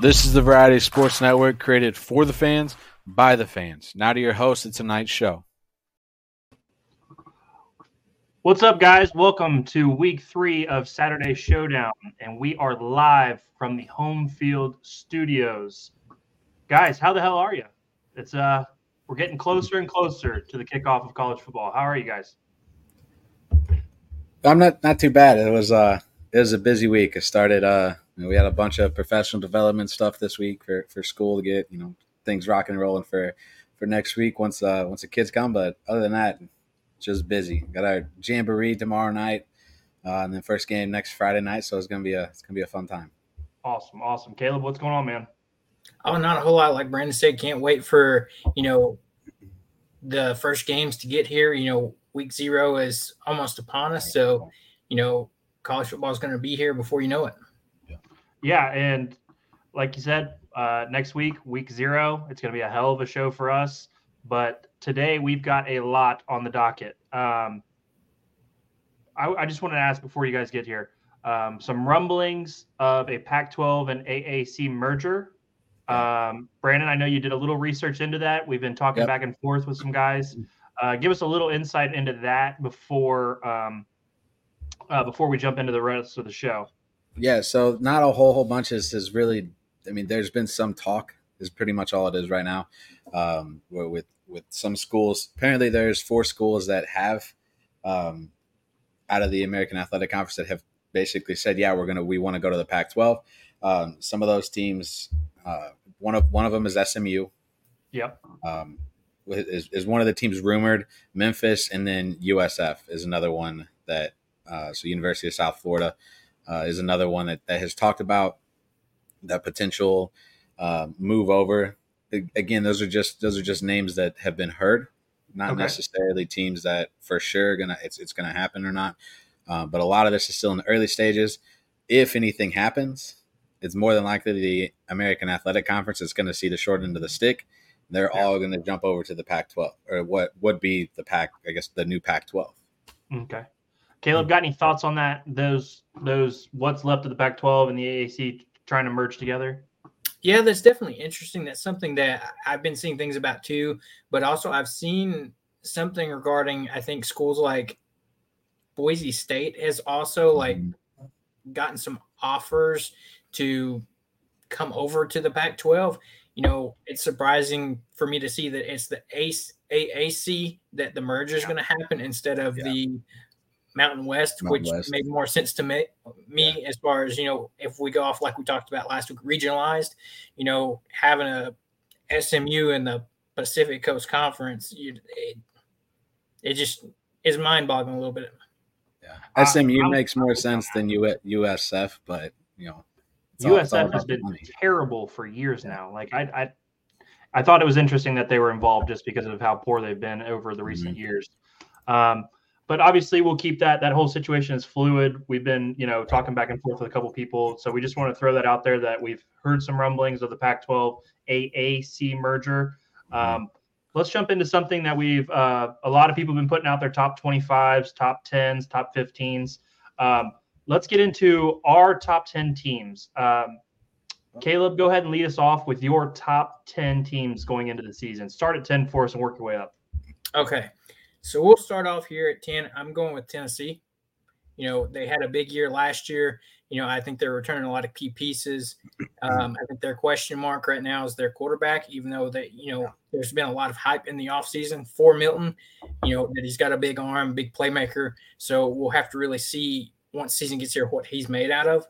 This is the Variety Sports Network, created for the fans, by the fans. Now to your host of tonight's show. What's up, guys? Welcome to week 3 of Saturday Showdown, and we are live from the Home Field studios. Guys, how the hell are you? It's we're getting closer and closer to the kickoff of college football. How are you guys? I'm not too bad. It was a busy week. It started. We had a bunch of professional development stuff this week for school to get things rocking and rolling for next week once the kids come. But other than that, just busy. Got our jamboree tomorrow night, and then first game next Friday night. So it's gonna be a fun time. Awesome, Caleb. What's going on, man? Oh, not a whole lot. Like Brandon said, can't wait for the first games to get here. Week 0 is almost upon us, so college football is going to be here before you know it. Yeah, and like you said, next week, week 0, it's going to be a hell of a show for us. But today we've got a lot on the docket. I just wanted to ask before you guys get here, some rumblings of a Pac-12 and AAC merger. Brandon, I know you did a little research into that. We've been talking back and forth with some guys. Give us a little insight into that before we jump into the rest of the show. Yeah, so not a whole bunch is really. I mean, there's been some talk. Is pretty much all it is right now. With some schools, apparently there's 4 schools that have, out of the American Athletic Conference, that have basically said, yeah, we want to go to the Pac-12. Some of those teams, one of them is SMU. Yep. Is one of the teams rumored. Memphis, and then USF is another one that so University of South Florida is another one that has talked about that potential move over. Again, those are just names that have been heard, not necessarily teams that for sure it's gonna happen or not. But a lot of this is still in the early stages. If anything happens, it's more than likely the American Athletic Conference is going to see the short end of the stick. They're all going to jump over to the Pac-12, or what would be the the new Pac-12. Okay. Caleb, got any thoughts on that? Those what's left of the Pac-12 and the AAC trying to merge together? Yeah, that's definitely interesting. That's something that I've been seeing things about too, but also I've seen something regarding, I think, schools like Boise State has also gotten some offers to come over to the Pac-12. It's surprising for me to see that it's the AAC that the merger is going to happen instead of the Mountain West, which made more sense to me as far as, if we go off like we talked about last week, regionalized, having a SMU in the Pacific Coast Conference, it just is mind-boggling a little bit. Yeah, SMU makes more sense than USF, but, USF has been terrible for years now. Like I thought it was interesting that they were involved just because of how poor they've been over the recent years. But obviously, we'll keep that whole situation is fluid. We've been, talking back and forth with a couple people, so we just want to throw that out there that we've heard some rumblings of the Pac-12 AAC merger. Let's jump into something that we've a lot of people have been putting out their top 25s, top 10s, top 15s. Let's get into our top 10 teams. Caleb, go ahead and lead us off with your top 10 teams going into the season. Start at 10 for us and work your way up. Okay. So we'll start off here at 10. I'm going with Tennessee. They had a big year last year. I think they're returning a lot of key pieces. I think their question mark right now is their quarterback, even though that, there's been a lot of hype in the offseason for Milton, that he's got a big arm, big playmaker. So we'll have to really see once season gets here what he's made out of.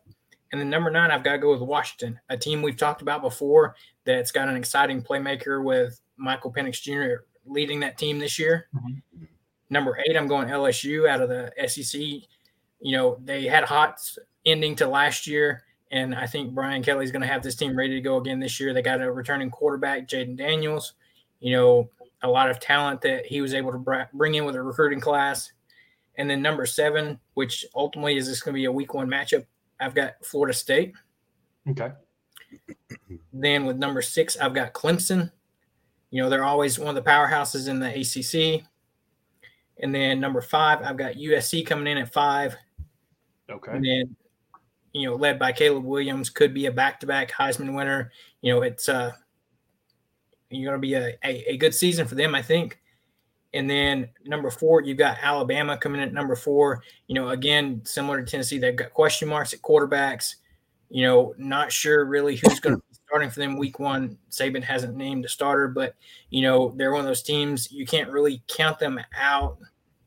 And then number 9, I've got to go with Washington, a team we've talked about before that's got an exciting playmaker with Michael Penix Jr. leading that team this year. Mm-hmm. Number 8, I'm going LSU out of the SEC. They had a hot ending to last year, and I think Brian Kelly's going to have this team ready to go again this year. They got a returning quarterback, Jaden Daniels, a lot of talent that he was able to bring in with a recruiting class. And then number 7, which ultimately is just going to be a week 1 matchup, I've got Florida State. Okay. Then with number 6, I've got Clemson. They're always one of the powerhouses in the ACC. And then number 5, I've got USC coming in at 5. Okay. And then, led by Caleb Williams, could be a back-to-back Heisman winner. It's you're going to be a good season for them, I think. And then number 4, you've got Alabama coming in at number 4. Again, similar to Tennessee, they've got question marks at quarterbacks. Not sure really who's going to be starting for them week one. Saban hasn't named a starter, but, they're one of those teams you can't really count them out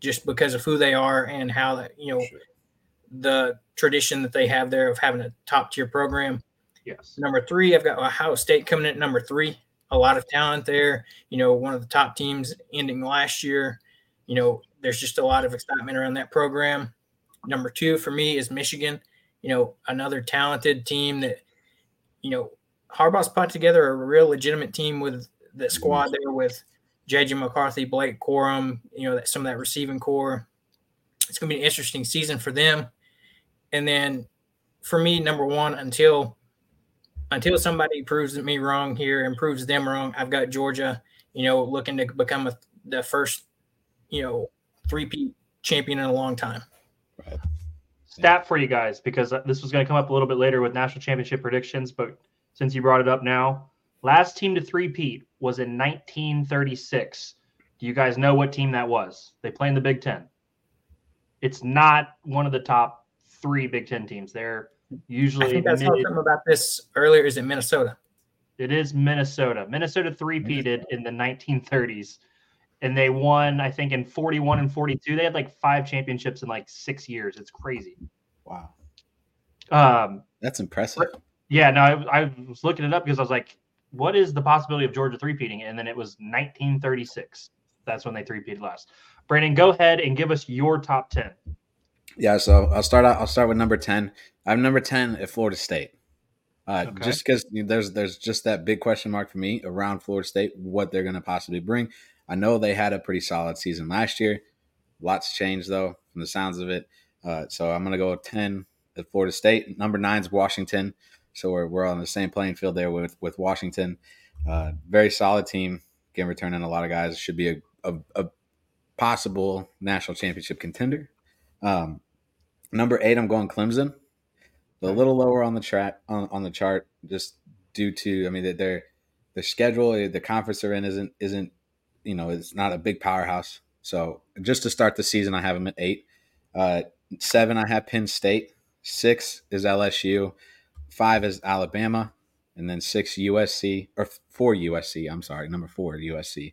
just because of who they are and how, the tradition that they have there of having a top-tier program. Yes. Number 3, I've got Ohio State coming in at number 3. A lot of talent there, one of the top teams ending last year. There's just a lot of excitement around that program. Number 2 for me is Michigan, another talented team that, Harbaugh's put together a real legitimate team with that squad there with J.J. McCarthy, Blake Corum, some of that receiving core. It's going to be an interesting season for them. And then for me, number 1, until somebody proves me wrong here and proves them wrong, I've got Georgia, looking to become the first, three-peat champion in a long time. Right. Stat for you guys, because this was going to come up a little bit later with national championship predictions, but since you brought it up now, last team to three-peat was in 1936. Do you guys know what team that was? They play in the Big Ten. It's not one of the top 3 Big Ten teams. They're usually, I think I saw something about this earlier. Is it Minnesota? It is Minnesota. Minnesota three-peated in the 1930s, and they won, I think, in 41 and 42. They had like 5 championships in like 6 years. It's crazy. Wow. That's impressive. Yeah, no, I was looking it up because I was like, what is the possibility of Georgia three-peating? And then it was 1936. That's when they three-peated last. Brandon, go ahead and give us your top 10. Yeah, so I'll start with number 10. I'm number 10 at Florida State, okay. Just because there's just that big question mark for me around Florida State, what they're going to possibly bring. I know they had a pretty solid season last year. Lots changed, though, from the sounds of it. So I'm going to go with 10 at Florida State. Number 9 is Washington. So we're on the same playing field there with Washington. Very solid team. Again, returning a lot of guys. Should be a possible national championship contender. Number 8, I'm going Clemson. A little lower on the chart, just due to their schedule, the conference they're in isn't it's not a big powerhouse. So just to start the season, I have them at 8. 7, I have Penn State. 6 is LSU. 5 is Alabama, and then 6 USC or 4 USC. I'm sorry, number 4 USC.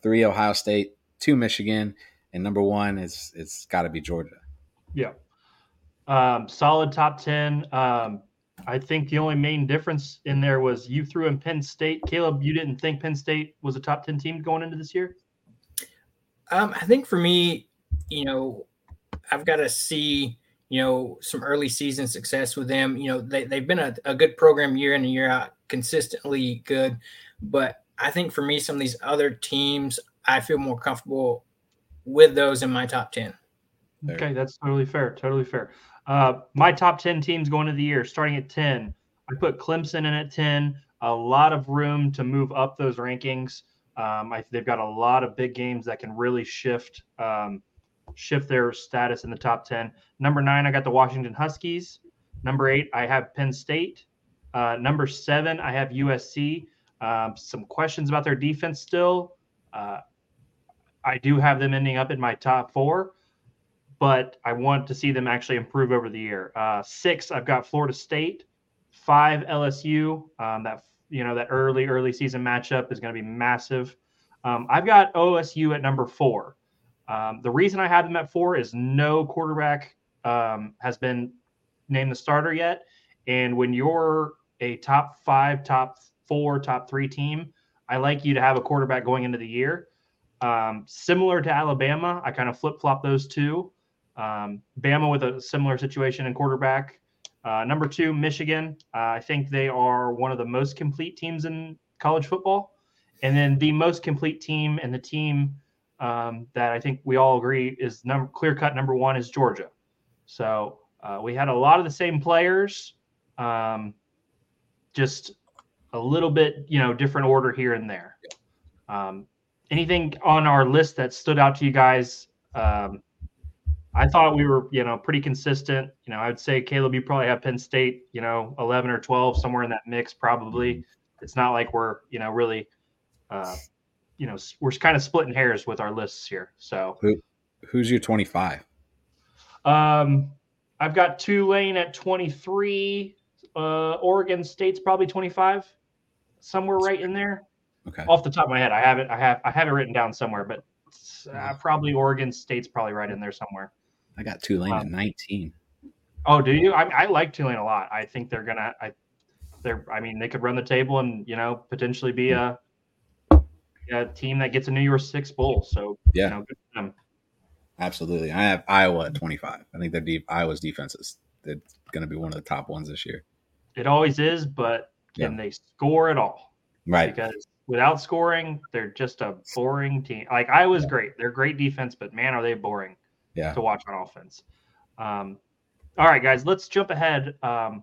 3 Ohio State, 2 Michigan, and number 1 is it's got to be Georgia. Yeah. Solid top 10. I think the only main difference in there was you threw in Penn State. Caleb, you didn't think Penn State was a top 10 team going into this year? I think for me, I've got to see, some early season success with them. They've been a good program year in and year out, consistently good. But I think for me, some of these other teams, I feel more comfortable with those in my top 10. Okay, that's totally fair. My top 10 teams going into the year, starting at 10. I put Clemson in at 10. A lot of room to move up those rankings. They've got a lot of big games that can really shift their status in the top 10. Number 9, I got the Washington Huskies. Number 8, I have Penn State. Number 7, I have USC. Some questions about their defense still. I do have them ending up in my top 4. But I want to see them actually improve over the year. 6, I've got Florida State. 5, LSU. That early season matchup is going to be massive. I've got OSU at number 4. The reason I have them at 4 is no quarterback has been named the starter yet. And when you're a top 5, top 4, top 3 team, I like you to have a quarterback going into the year. Similar to Alabama, I kind of flip-flop those 2. Bama with a similar situation in quarterback. Number 2, Michigan. I think they are one of the most complete teams in college football. And then the most complete team and the team that I think we all agree is clear-cut number 1 is Georgia. So we had a lot of the same players, just a little bit, different order here and there. Anything on our list that stood out to you guys I thought we were, pretty consistent. I would say, Caleb, you probably have Penn State, 11 or 12, somewhere in that mix probably. It's not like we're, really, we're kind of splitting hairs with our lists here. So who's your 25? I've got Tulane at 23. Oregon State's probably 25, somewhere right in there. Okay. Off the top of my head, I have it written down somewhere, but probably Oregon State's probably right in there somewhere. I got Tulane at 19. Oh, do you? I like Tulane a lot. I think they're gonna. They could run the table and potentially be a team that gets a New Year's Six bowl. So yeah, good for them. Absolutely. I have Iowa at 25. I think Iowa's defense is going to be one of the top ones this year. It always is, but can they score at all? Right. Because without scoring, they're just a boring team. Like, Iowa's great. They're great defense, but, man, are they boring to watch on offense. All right, guys, let's jump ahead. I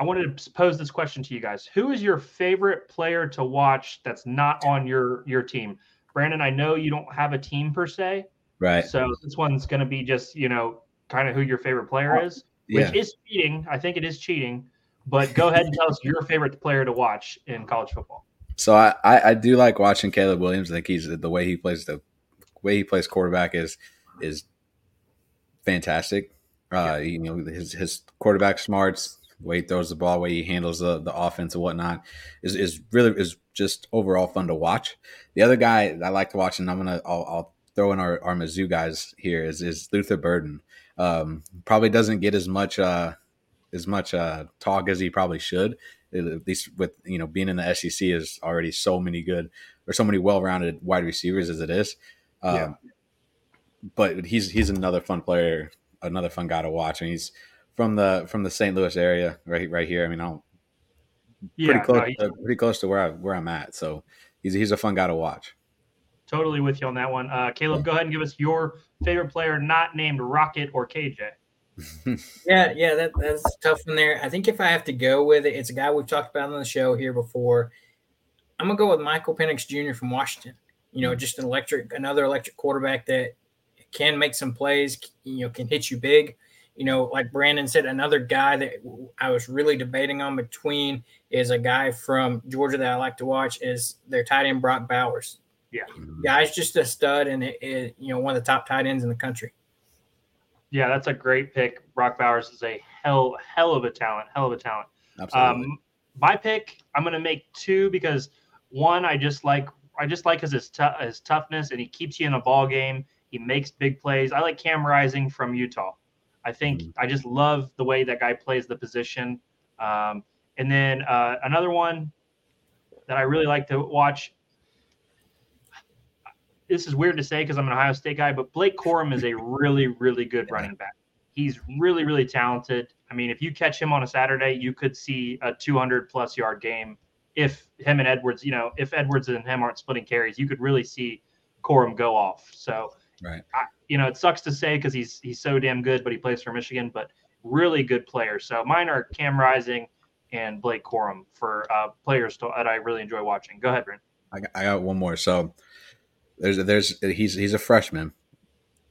wanted to pose this question to you guys. Who is your favorite player to watch that's not on your team? Brandon, I know you don't have a team per se. Right. So this one's going to be just, kind of who your favorite player is, which is cheating. I think it is cheating. But go ahead and tell us your favorite player to watch in college football. So I do like watching Caleb Williams. I think he's the way he plays quarterback is fantastic. His quarterback smarts, the way he throws the ball, the way he handles the offense and whatnot is really just overall fun to watch. The other guy that I like to watch, and I'll throw in our Mizzou guys here is Luther Burden. Probably doesn't get as much talk as he probably should, at least with being in the SEC is already so many well-rounded wide receivers as it is. But he's another fun player, another fun guy to watch. I mean, he's from the St. Louis area right here. I mean, pretty close to where I'm at. So he's a fun guy to watch. Totally with you on that one. Caleb, go ahead and give us your favorite player not named Rocket or KJ. That's a tough one there. I think if I have to go with it, it's a guy we've talked about on the show here before. I'm going to go with Michael Penix Jr. from Washington. Just another electric quarterback that can make some plays, can hit you big. Like Brandon said, another guy that I was really debating on between is a guy from Georgia that I like to watch is their tight end Brock Bowers. Guy's just a stud and one of the top tight ends in the country. Yeah, that's a great pick. Brock Bowers is a hell of a talent. Absolutely. My pick, I'm going to make two because one, I just like his toughness and he keeps you in a ball game. He makes big plays. I like Cam Rising from Utah. I think I just love the way that guy plays the position. And then another one that I really like to watch. This is weird to say because I'm an Ohio State guy, but Blake Corum is a really, really good running back. He's really, really talented. I mean, if you catch him on a Saturday, you could see a 200-plus yard game. If him and Edwards, if Edwards and him aren't splitting carries, you could really see Corum go off. So, it sucks to say because he's so damn good, but he plays for Michigan, but really good player. So mine are Cam Rising and Blake Corum for players that I really enjoy watching. Go ahead, Brent. I got one more. So he's a freshman.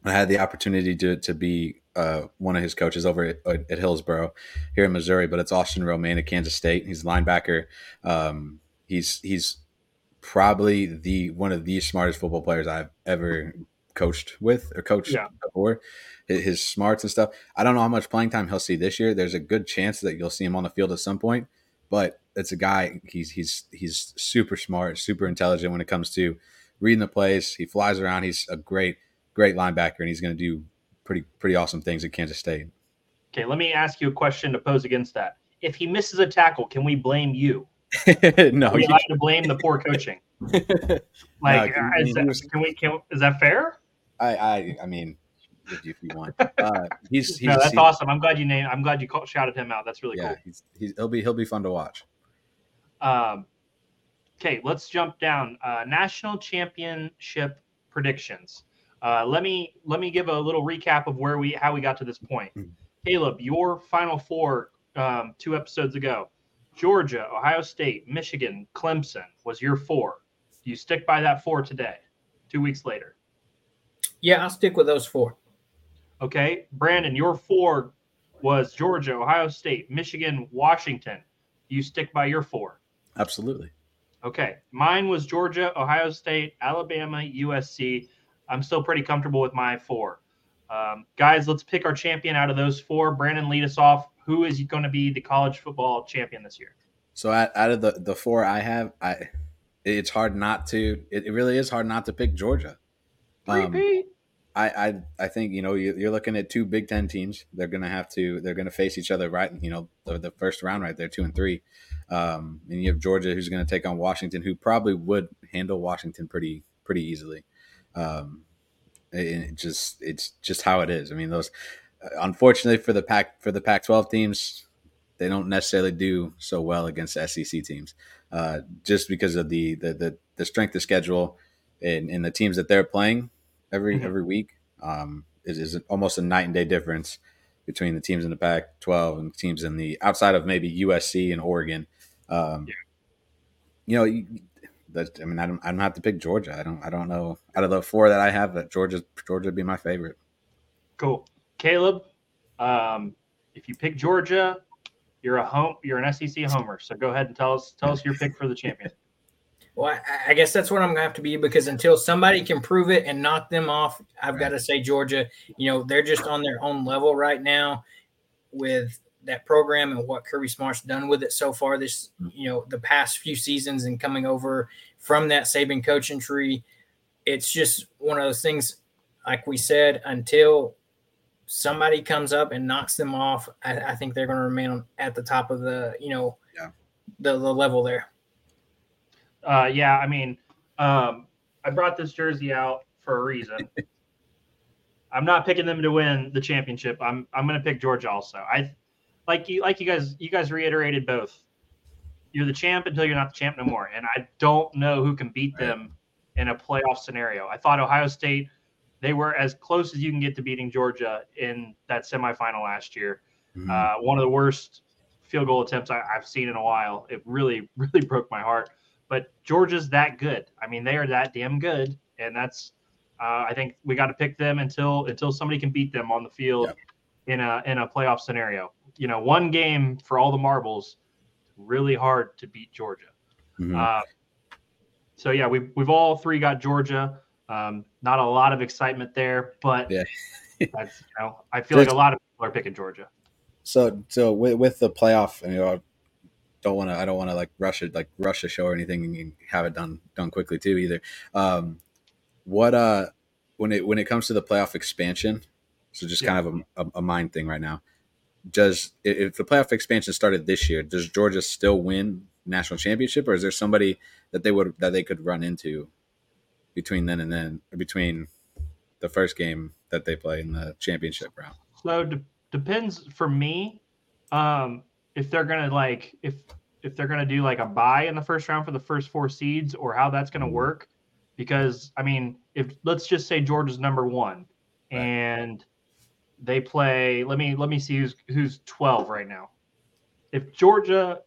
I had the opportunity to be one of his coaches over at Hillsboro here in Missouri, but it's Austin Romaine at Kansas State. He's a linebacker. He's probably one of the smartest football players I've ever coached with or coached before. His smarts and stuff. I don't know how much playing time he'll see this year. There's a good chance that you'll see him on the field at some point, but it's a guy. He's super smart, super intelligent when it comes to reading the plays. He flies around. He's a great, great linebacker, and he's going to do pretty awesome things at Kansas State. Okay, let me ask you a question to pose against that. If he misses a tackle, can we blame you? No. We like to blame the poor coaching. Is that fair? I mean, if you want. He's no, that's awesome. I'm glad you shouted him out. That's really cool. He'll be fun to watch. Okay, let's jump down. National championship predictions. Let me give a little recap of how we got to this point. Caleb, your Final Four 2 episodes ago, Georgia, Ohio State, Michigan, Clemson was your 4. Do you stick by that 4 today, 2 weeks later? Yeah, I'll stick with those 4. Okay, Brandon, your four was Georgia, Ohio State, Michigan, Washington. You stick by your four. Absolutely. Okay, mine was Georgia, Ohio State, Alabama, USC. I'm still pretty comfortable with my four. Guys, let's pick our champion out of those four. Brandon, lead us off. Who is going to be the college football champion this year? So out of the four I have, it's hard not to. It really is hard not to pick Georgia. I think, you know, you're looking at two Big Ten teams. They're going to face each other, right? You know, the first round right there, 2 and 3. And you have Georgia, who's going to take on Washington, who probably would handle Washington pretty easily. It's just how it is. I mean, those, unfortunately for the Pac-12 teams, they don't necessarily do so well against SEC teams, just because of the strength of schedule and the teams that they're playing every week. Is almost a night and day difference between the teams in the Pac-12 and teams in the outside of maybe USC and Oregon. I don't have to pick Georgia. I don't know. Out of the four that I have, that Georgia would be my favorite. Cool, Caleb. If you pick Georgia, you're an SEC homer. So go ahead and tell us your pick for the champion. Well, I guess that's what I'm going to have to be, because until somebody can prove it and knock them off, I've got to say Georgia. You know, they're just on their own level right now with that program and what Kirby Smart's done with it so far this, you know, the past few seasons, and coming over from that Saban coaching tree. It's just one of those things, like we said, until somebody comes up and knocks them off, I think they're going to remain at the top of the level there. I brought this jersey out for a reason. I'm not picking them to win the championship. I'm going to pick Georgia also. You guys reiterated both. You're the champ until you're not the champ no more, and I don't know who can beat them in a playoff scenario. I thought Ohio State, they were as close as you can get to beating Georgia in that semifinal last year. Mm-hmm. One of the worst field goal attempts I've seen in a while. It really, really broke my heart. But Georgia's that good. I mean, they are that damn good, and that's. I think we got to pick them until somebody can beat them on the field in a playoff scenario. You know, one game for all the marbles. Really hard to beat Georgia. Mm-hmm. We've all three got Georgia. Not a lot of excitement there, but that's, you know, I feel like a lot of people are picking Georgia. So with the playoff, you know. I don't want to rush the show or anything and have it done quickly too either. When it comes to the playoff expansion, so just kind of a mind thing right now. Does, if the playoff expansion started this year, does Georgia still win national championship, or is there somebody that they could run into between then and then, or between the first game that they play in the championship round? So depends for me. If they're gonna if they're gonna do a bye in the first round for the first four seeds, or how that's gonna work, because I mean, if let's just say Georgia's number one, and they play. Let me see who's 12 right now. If Georgia,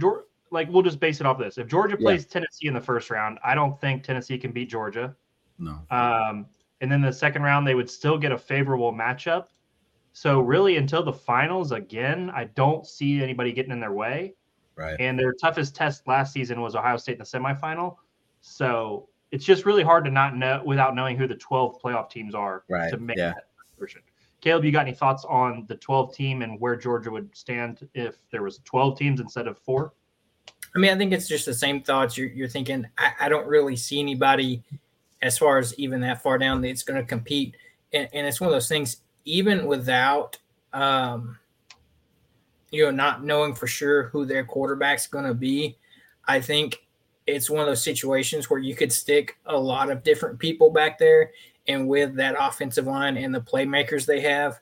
we'll just base it off this. If Georgia plays Tennessee in the first round, I don't think Tennessee can beat Georgia. No. And then the second round, they would still get a favorable matchup. So really, until the finals again, I don't see anybody getting in their way. Right. And their toughest test last season was Ohio State in the semifinal. So it's just really hard to not know without knowing who the 12 playoff teams are to make that version. Caleb, you got any thoughts on the 12 team and where Georgia would stand if there was 12 teams instead of 4? I mean, I think it's just the same thoughts you're thinking. I don't really see anybody as far as even that far down that's going to compete. And it's one of those things. Even without, not knowing for sure who their quarterback's going to be, I think it's one of those situations where you could stick a lot of different people back there. And with that offensive line and the playmakers they have,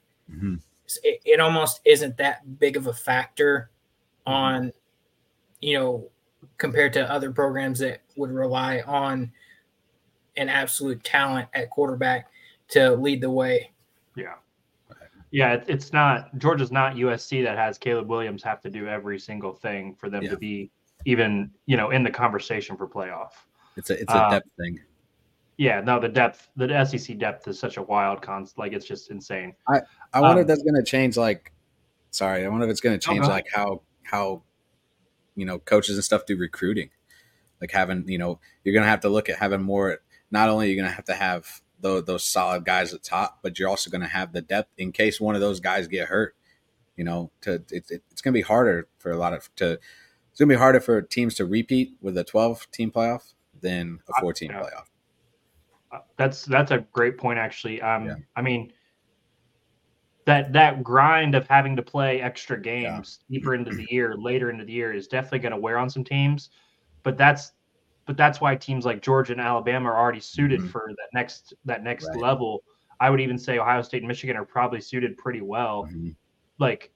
it almost isn't that big of a factor on, compared to other programs that would rely on an absolute talent at quarterback to lead the way. Yeah. Yeah, it's not – Georgia's not USC that has Caleb Williams have to do every single thing for them to be even, in the conversation for playoff. It's a depth thing. Yeah, no, the SEC depth is such a wild concept. Like, it's just insane. I wonder if that's going to change. Like, sorry, I wonder if it's going to change like how you know, coaches and stuff do recruiting. Like having, you know, you're going to have to look at having more. Not only are you going to have those solid guys at top, but you're also going to have the depth in case one of those guys get hurt. You know, it's going to be harder for it's going to be harder for teams to repeat with a 12-team playoff than a 14 playoff. That's a great point, actually. I mean, that grind of having to play extra games deeper into the year, later into the year, is definitely going to wear on some teams. But that's why teams like Georgia and Alabama are already suited for that next level. I would even say Ohio State and Michigan are probably suited pretty well. Like,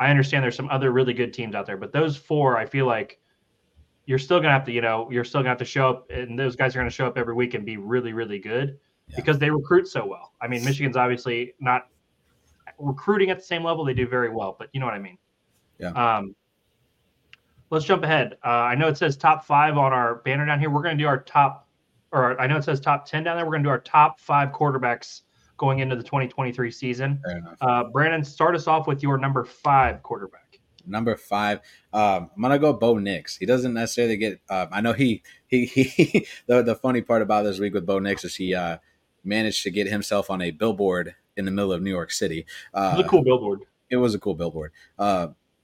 I understand there's some other really good teams out there, but those four, I feel like you're still gonna have to show up, and those guys are gonna show up every week and be really, really good because they recruit so well. I mean, Michigan's obviously not recruiting at the same level; they do very well, but you know what I mean. Yeah. Let's jump ahead. I know it says top 5 on our banner down here. We're gonna do our top, or I know it says top 10 down there. We're gonna do our top 5 quarterbacks going into the 2023 season. Brandon, start us off with your number 5 quarterback. Number 5, I'm gonna go Bo Nix. He doesn't necessarily get. I know he. The funny part about this week with Bo Nix is he managed to get himself on a billboard in the middle of New York City. It was a cool billboard.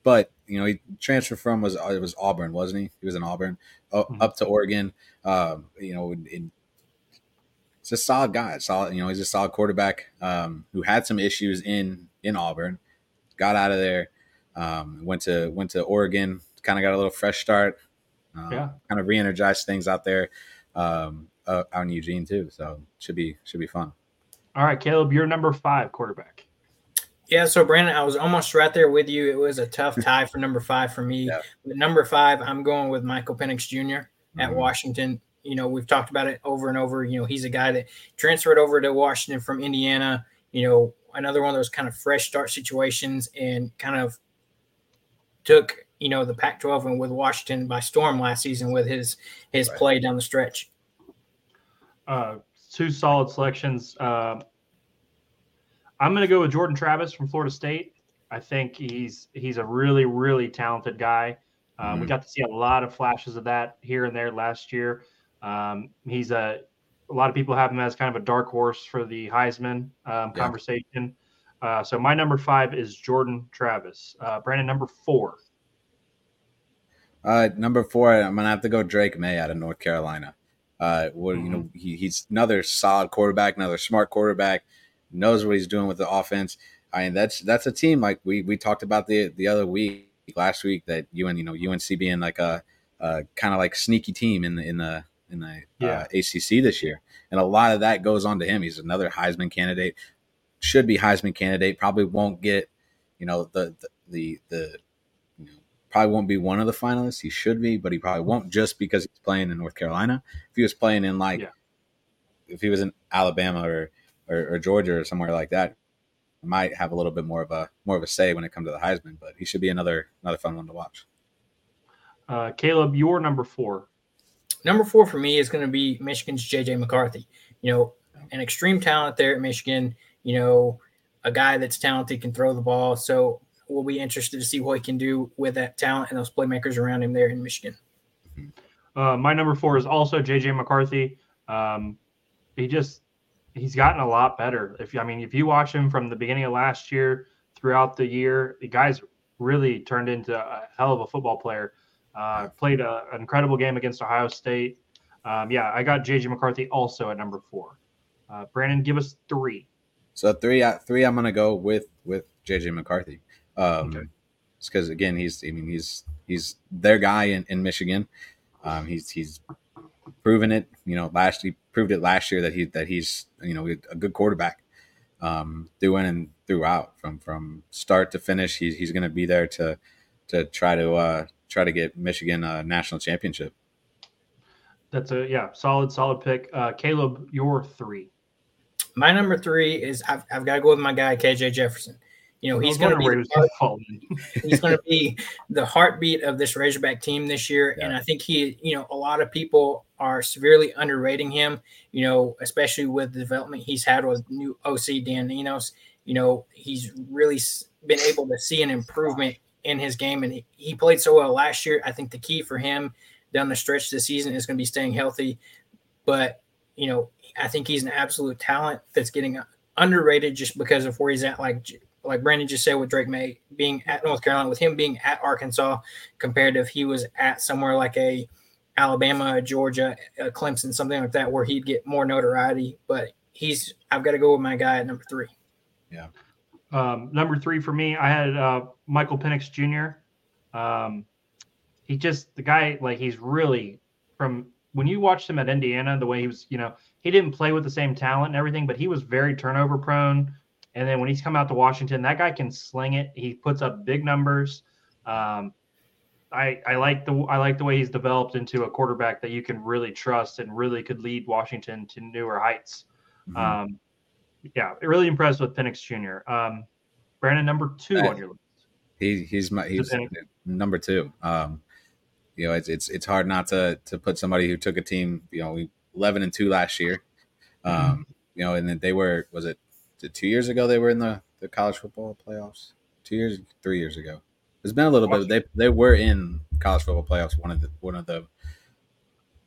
But you know, he transferred from it was Auburn, wasn't he? He was in Auburn, up to Oregon. You know, it's a solid guy. You know, he's a solid quarterback who had some issues in Auburn, got out of there. Went to Oregon, kind of got a little fresh start, kind of re-energized things out there, out in Eugene too. So should be fun. All right, Caleb, you're number 5 quarterback. Yeah. So Brandon, I was almost right there with you. It was a tough tie for number 5 for me. Yeah. But number 5, I'm going with Michael Penix Jr. at Washington. You know, we've talked about it over and over. You know, he's a guy that transferred over to Washington from Indiana. You know, another one of those kind of fresh start situations, and kind of took, you know, the Pac-12 and with Washington by storm last season with his play down the stretch. 2 solid selections. I'm going to go with Jordan Travis from Florida State. I think he's a really, really talented guy. We got to see a lot of flashes of that here and there last year. He's a lot of people have him as kind of a dark horse for the Heisman conversation. So my number 5 is Jordan Travis. Brandon, number 4. I'm gonna have to go Drake May out of North Carolina. You know, he's another solid quarterback, another smart quarterback, knows what he's doing with the offense. I mean, that's a team like we talked about the other week, last week, that UNC being like a kind of like sneaky team in the ACC this year, and a lot of that goes on to him. He's another Heisman candidate. Should be Heisman candidate, probably won't get, you know, the you know, probably won't be one of the finalists. He should be, but he probably won't, just because he's playing in North Carolina. If he was playing in if he was in Alabama or Georgia or somewhere like that, he might have a little bit more of a say when it comes to the Heisman. But he should be another fun one to watch. Caleb, your number 4. Number 4 for me is going to be Michigan's J.J. McCarthy. You know, an extreme talent there at Michigan. You know, a guy that's talented, can throw the ball. So we'll be interested to see what he can do with that talent and those playmakers around him there in Michigan. My number 4 is also J.J. McCarthy. He's gotten a lot better. If you watch him from the beginning of last year throughout the year, the guy's really turned into a hell of a football player. Played an incredible game against Ohio State. I got J.J. McCarthy also at number 4. Brandon, give us 3. So three, I'm gonna go with J.J. McCarthy, it's because again he's their guy in Michigan. He's proven it. You know, he proved it last year that he's you know, a good quarterback, through in and throughout, from start to finish. He's gonna be there to try to get Michigan a national championship. That's a solid pick. Caleb, your 3. My number 3 is I've got to go with my guy, KJ Jefferson. You know, he's going to be the heartbeat of this Razorback team this year. Yeah. And I think he, you know, a lot of people are severely underrating him, you know, especially with the development he's had with new OC Dan Enos. You know, he's really been able to see an improvement in his game. And he played so well last year. I think the key for him down the stretch this season is going to be staying healthy. But, you know, I think he's an absolute talent that's getting underrated just because of where he's at, like Brandon just said, with Drake May being at North Carolina, with him being at Arkansas, compared to if he was at somewhere like a Alabama, a Georgia, a Clemson, something like that, where he'd get more notoriety. But I've got to go with my guy at number three. Yeah. Number three for me, I had Michael Penix Jr. He's really, from when you watched him at Indiana, the way he was, you know, he didn't play with the same talent and everything, but he was very turnover prone. And then when he's come out to Washington, that guy can sling it. He puts up big numbers. I like the way he's developed into a quarterback that you can really trust and really could lead Washington to newer heights. Mm-hmm. Really impressed with Penix Jr. Brandon, number two on your list. He's number two. You know, it's hard not to put somebody who took a team, you know, 11-2 last year. You know, and then they were, was it 2 years ago they were in the college football playoffs? 3 years ago. It's been a little bit. They were in college football playoffs. One of the.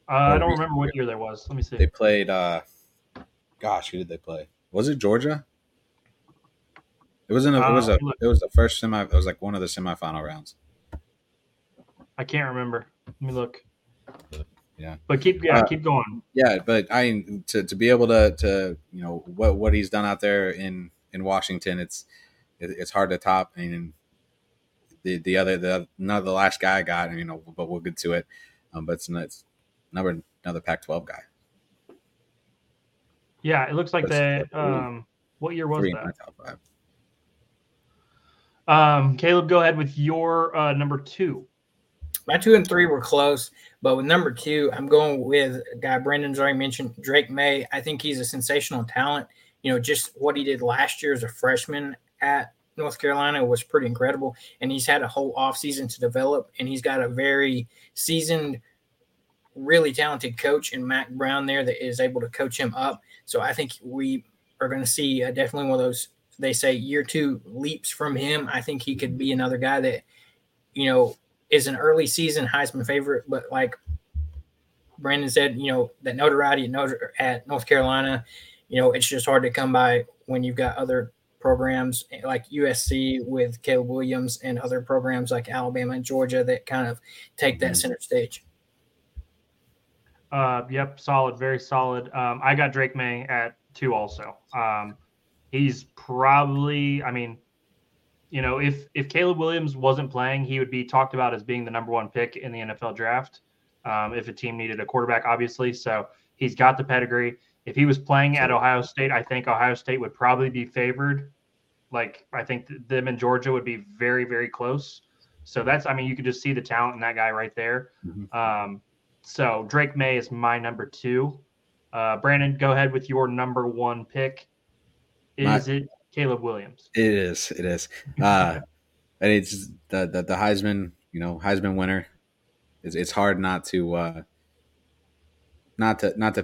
I don't remember what year that was. Let me see. They played. Who did they play? Was it Georgia? It wasn't. It was the first semi. It was like one of the semifinal rounds. I can't remember. Let me look. Yeah, but keep going. Yeah, but I to be able to you know what he's done out there in Washington, it's hard to top. And the last guy I got, you know, but we'll get to it. But it's another Pac-12 guy. Yeah, it looks like that. What year was that? Top five. Caleb, go ahead with your number two. My two and three were close, but with number two, I'm going with a guy Brandon's already mentioned, Drake May. I think he's a sensational talent. You know, just what he did last year as a freshman at North Carolina was pretty incredible, and he's had a whole offseason to develop, and he's got a very seasoned, really talented coach in Mack Brown there that is able to coach him up. So I think we are going to see definitely one of those, they say, year two leaps from him. I think he could be another guy that, you know, is an early season Heisman favorite, but like Brandon said, you know, that notoriety at North Carolina, you know, it's just hard to come by when you've got other programs like USC with Caleb Williams and other programs like Alabama and Georgia that kind of take that center stage. Yep. Solid. Very solid. I got Drake May at two also. He's probably, I mean, you know, if Caleb Williams wasn't playing, he would be talked about as being the number one pick in the NFL draft if a team needed a quarterback, obviously. So he's got the pedigree. If he was playing at Ohio State, I think Ohio State would probably be favored. Like, I think them and Georgia would be very, very close. So that's, I mean, you could just see the talent in that guy right there. Mm-hmm. So Drake May is my number two. Brandon, go ahead with your number one pick. Is it Caleb Williams? It is. And it's the Heisman, you know, Heisman winner. It's hard not to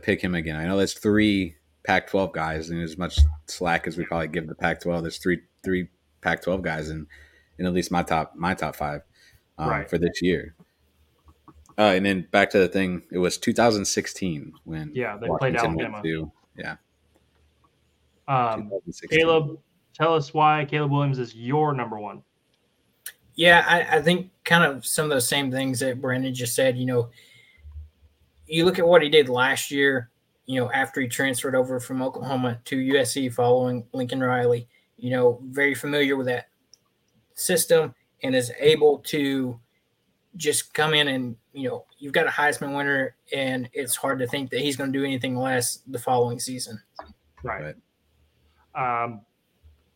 pick him again. I know there's three Pac-12 guys, and as much slack as we probably give the Pac-12, there's three Pac-12 guys in at least my top five for this year. And then back to the thing, it was 2016 when they played Alabama. Yeah. Caleb, tell us why Caleb Williams is your number one. Yeah, I think kind of some of those same things that Brandon just said. You know, you look at what he did last year, you know, after he transferred over from Oklahoma to USC following Lincoln Riley, you know, very familiar with that system and is able to just come in and, you know, you've got a Heisman winner, and it's hard to think that he's going to do anything less the following season. Right.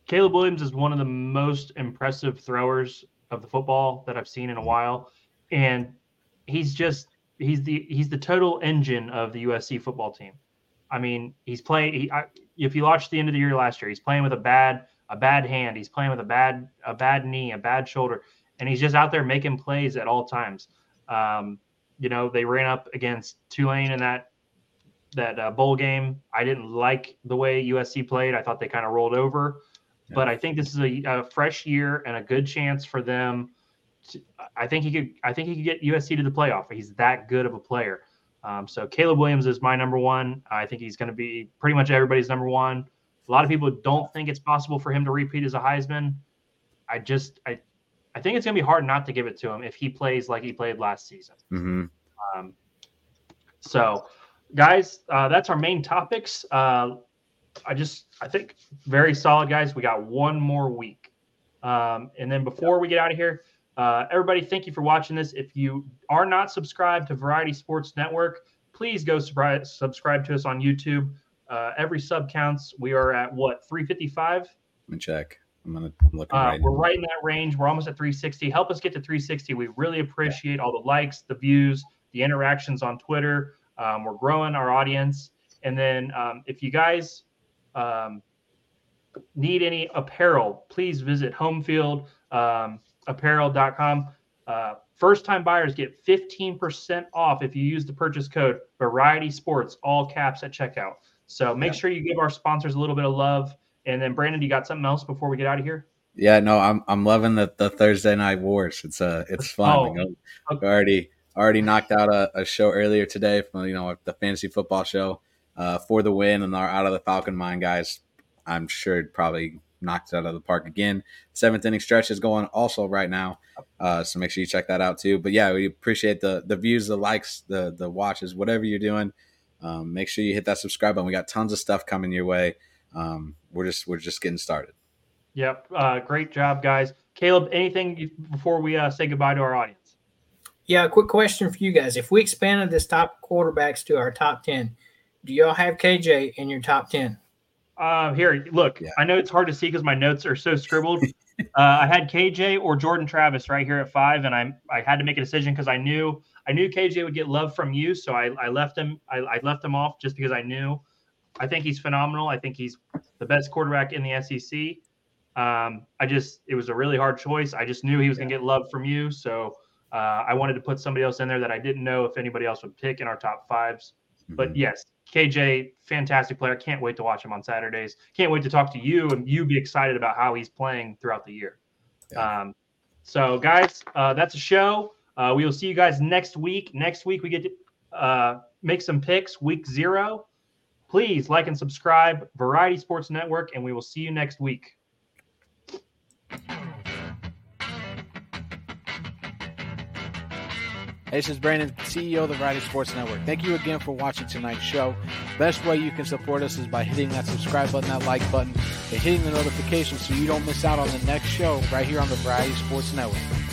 Caleb Williams is one of the most impressive throwers of the football that I've seen in a while. And he's the total engine of the USC football team. I mean, if you watched the end of the year last year, he's playing with a bad, a bad hand. He's playing with a bad knee, a bad shoulder, and he's just out there making plays at all times. You know, they ran up against Tulane in that bowl game. I didn't like the way USC played. I thought they kind of rolled over. Yeah. But I think this is a fresh year and a good chance for them. I think he could get USC to the playoff. He's that good of a player. So Caleb Williams is my number one. I think he's going to be pretty much everybody's number one. A lot of people don't think it's possible for him to repeat as a Heisman. I think it's going to be hard not to give it to him if he plays like he played last season. Mm-hmm. So guys, that's our main topics. I think very solid, guys. We got one more week. And then before we get out of here, everybody, thank you for watching this. If you are not subscribed to Variety Sports Network, please go subscribe to us on YouTube. Every sub counts. We are at what, 355? Let me check. I'm looking right now. We're right in that range. We're almost at 360. Help us get to 360. We really appreciate all the likes, the views, the interactions on Twitter. We're growing our audience. And then if you guys need any apparel, please visit Home Field. Apparel.com. First-time buyers get 15% off if you use the purchase code Variety Sports, all caps, at checkout. So make sure you give our sponsors a little bit of love. And then Brandon, you got something else before we get out of here? Yeah, no, I'm loving the Thursday night wars. It's fun. Oh, okay. Already knocked out a show earlier today from the fantasy football show for the win, and our Out of the Falcon Mind guys, I'm sure probably knocked it out of the park again. 7th inning stretch is going also right now, so make sure you check that out too. But yeah, we appreciate the views, the likes, the watches, whatever you're doing. Make sure you hit that subscribe button. We got tons of stuff coming your way. We're just getting started. Yep, great job, guys. Caleb, anything before we say goodbye to our audience? Yeah, a quick question for you guys: if we expanded this top quarterbacks to our top 10, do y'all have KJ in your top 10? Here, look, yeah. I know it's hard to see because my notes are so scribbled. I had KJ or Jordan Travis right here at 5, and I had to make a decision because I knew KJ would get love from you, so I left him off just because I knew. I think he's phenomenal. I think he's the best quarterback in the SEC. It was a really hard choice. I just knew he was going to get love from you, so I wanted to put somebody else in there that I didn't know if anybody else would pick in our top 5s. Mm-hmm. But yes, KJ, fantastic player. Can't wait to watch him on Saturdays. Can't wait to talk to you and you be excited about how he's playing throughout the year. Yeah. So, guys, that's a show. We will see you guys next week. Next week we get to make some picks, week 0. Please like and subscribe, Variety Sports Network, and we will see you next week. Hey, this is Brandon, CEO of the Variety Sports Network. Thank you again for watching tonight's show. Best way you can support us is by hitting that subscribe button, that like button, and hitting the notification so you don't miss out on the next show right here on the Variety Sports Network.